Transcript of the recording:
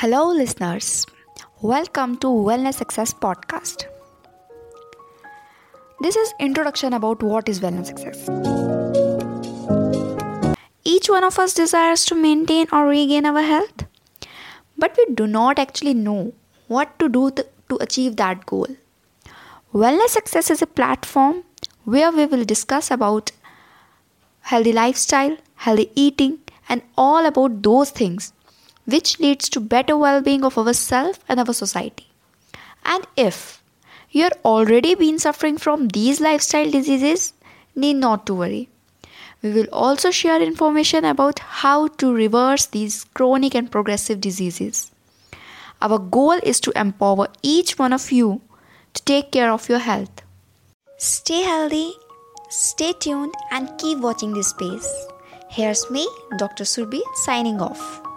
Hello listeners, welcome to Wellness Success Podcast. This is introduction about what is wellness success. Each one of us desires to maintain or regain our health, but we do not actually know what to do to achieve that goal. Wellness Success is a platform where we will discuss about healthy lifestyle, healthy eating, and all about those things which leads to better well-being of ourselves and our society. And if you are already been suffering from these lifestyle diseases, need not to worry. We will also share information about how to reverse these chronic and progressive diseases. Our goal is to empower each one of you to take care of your health. Stay healthy, stay tuned, and keep watching this space. Here's me, Dr. Surbhi, signing off.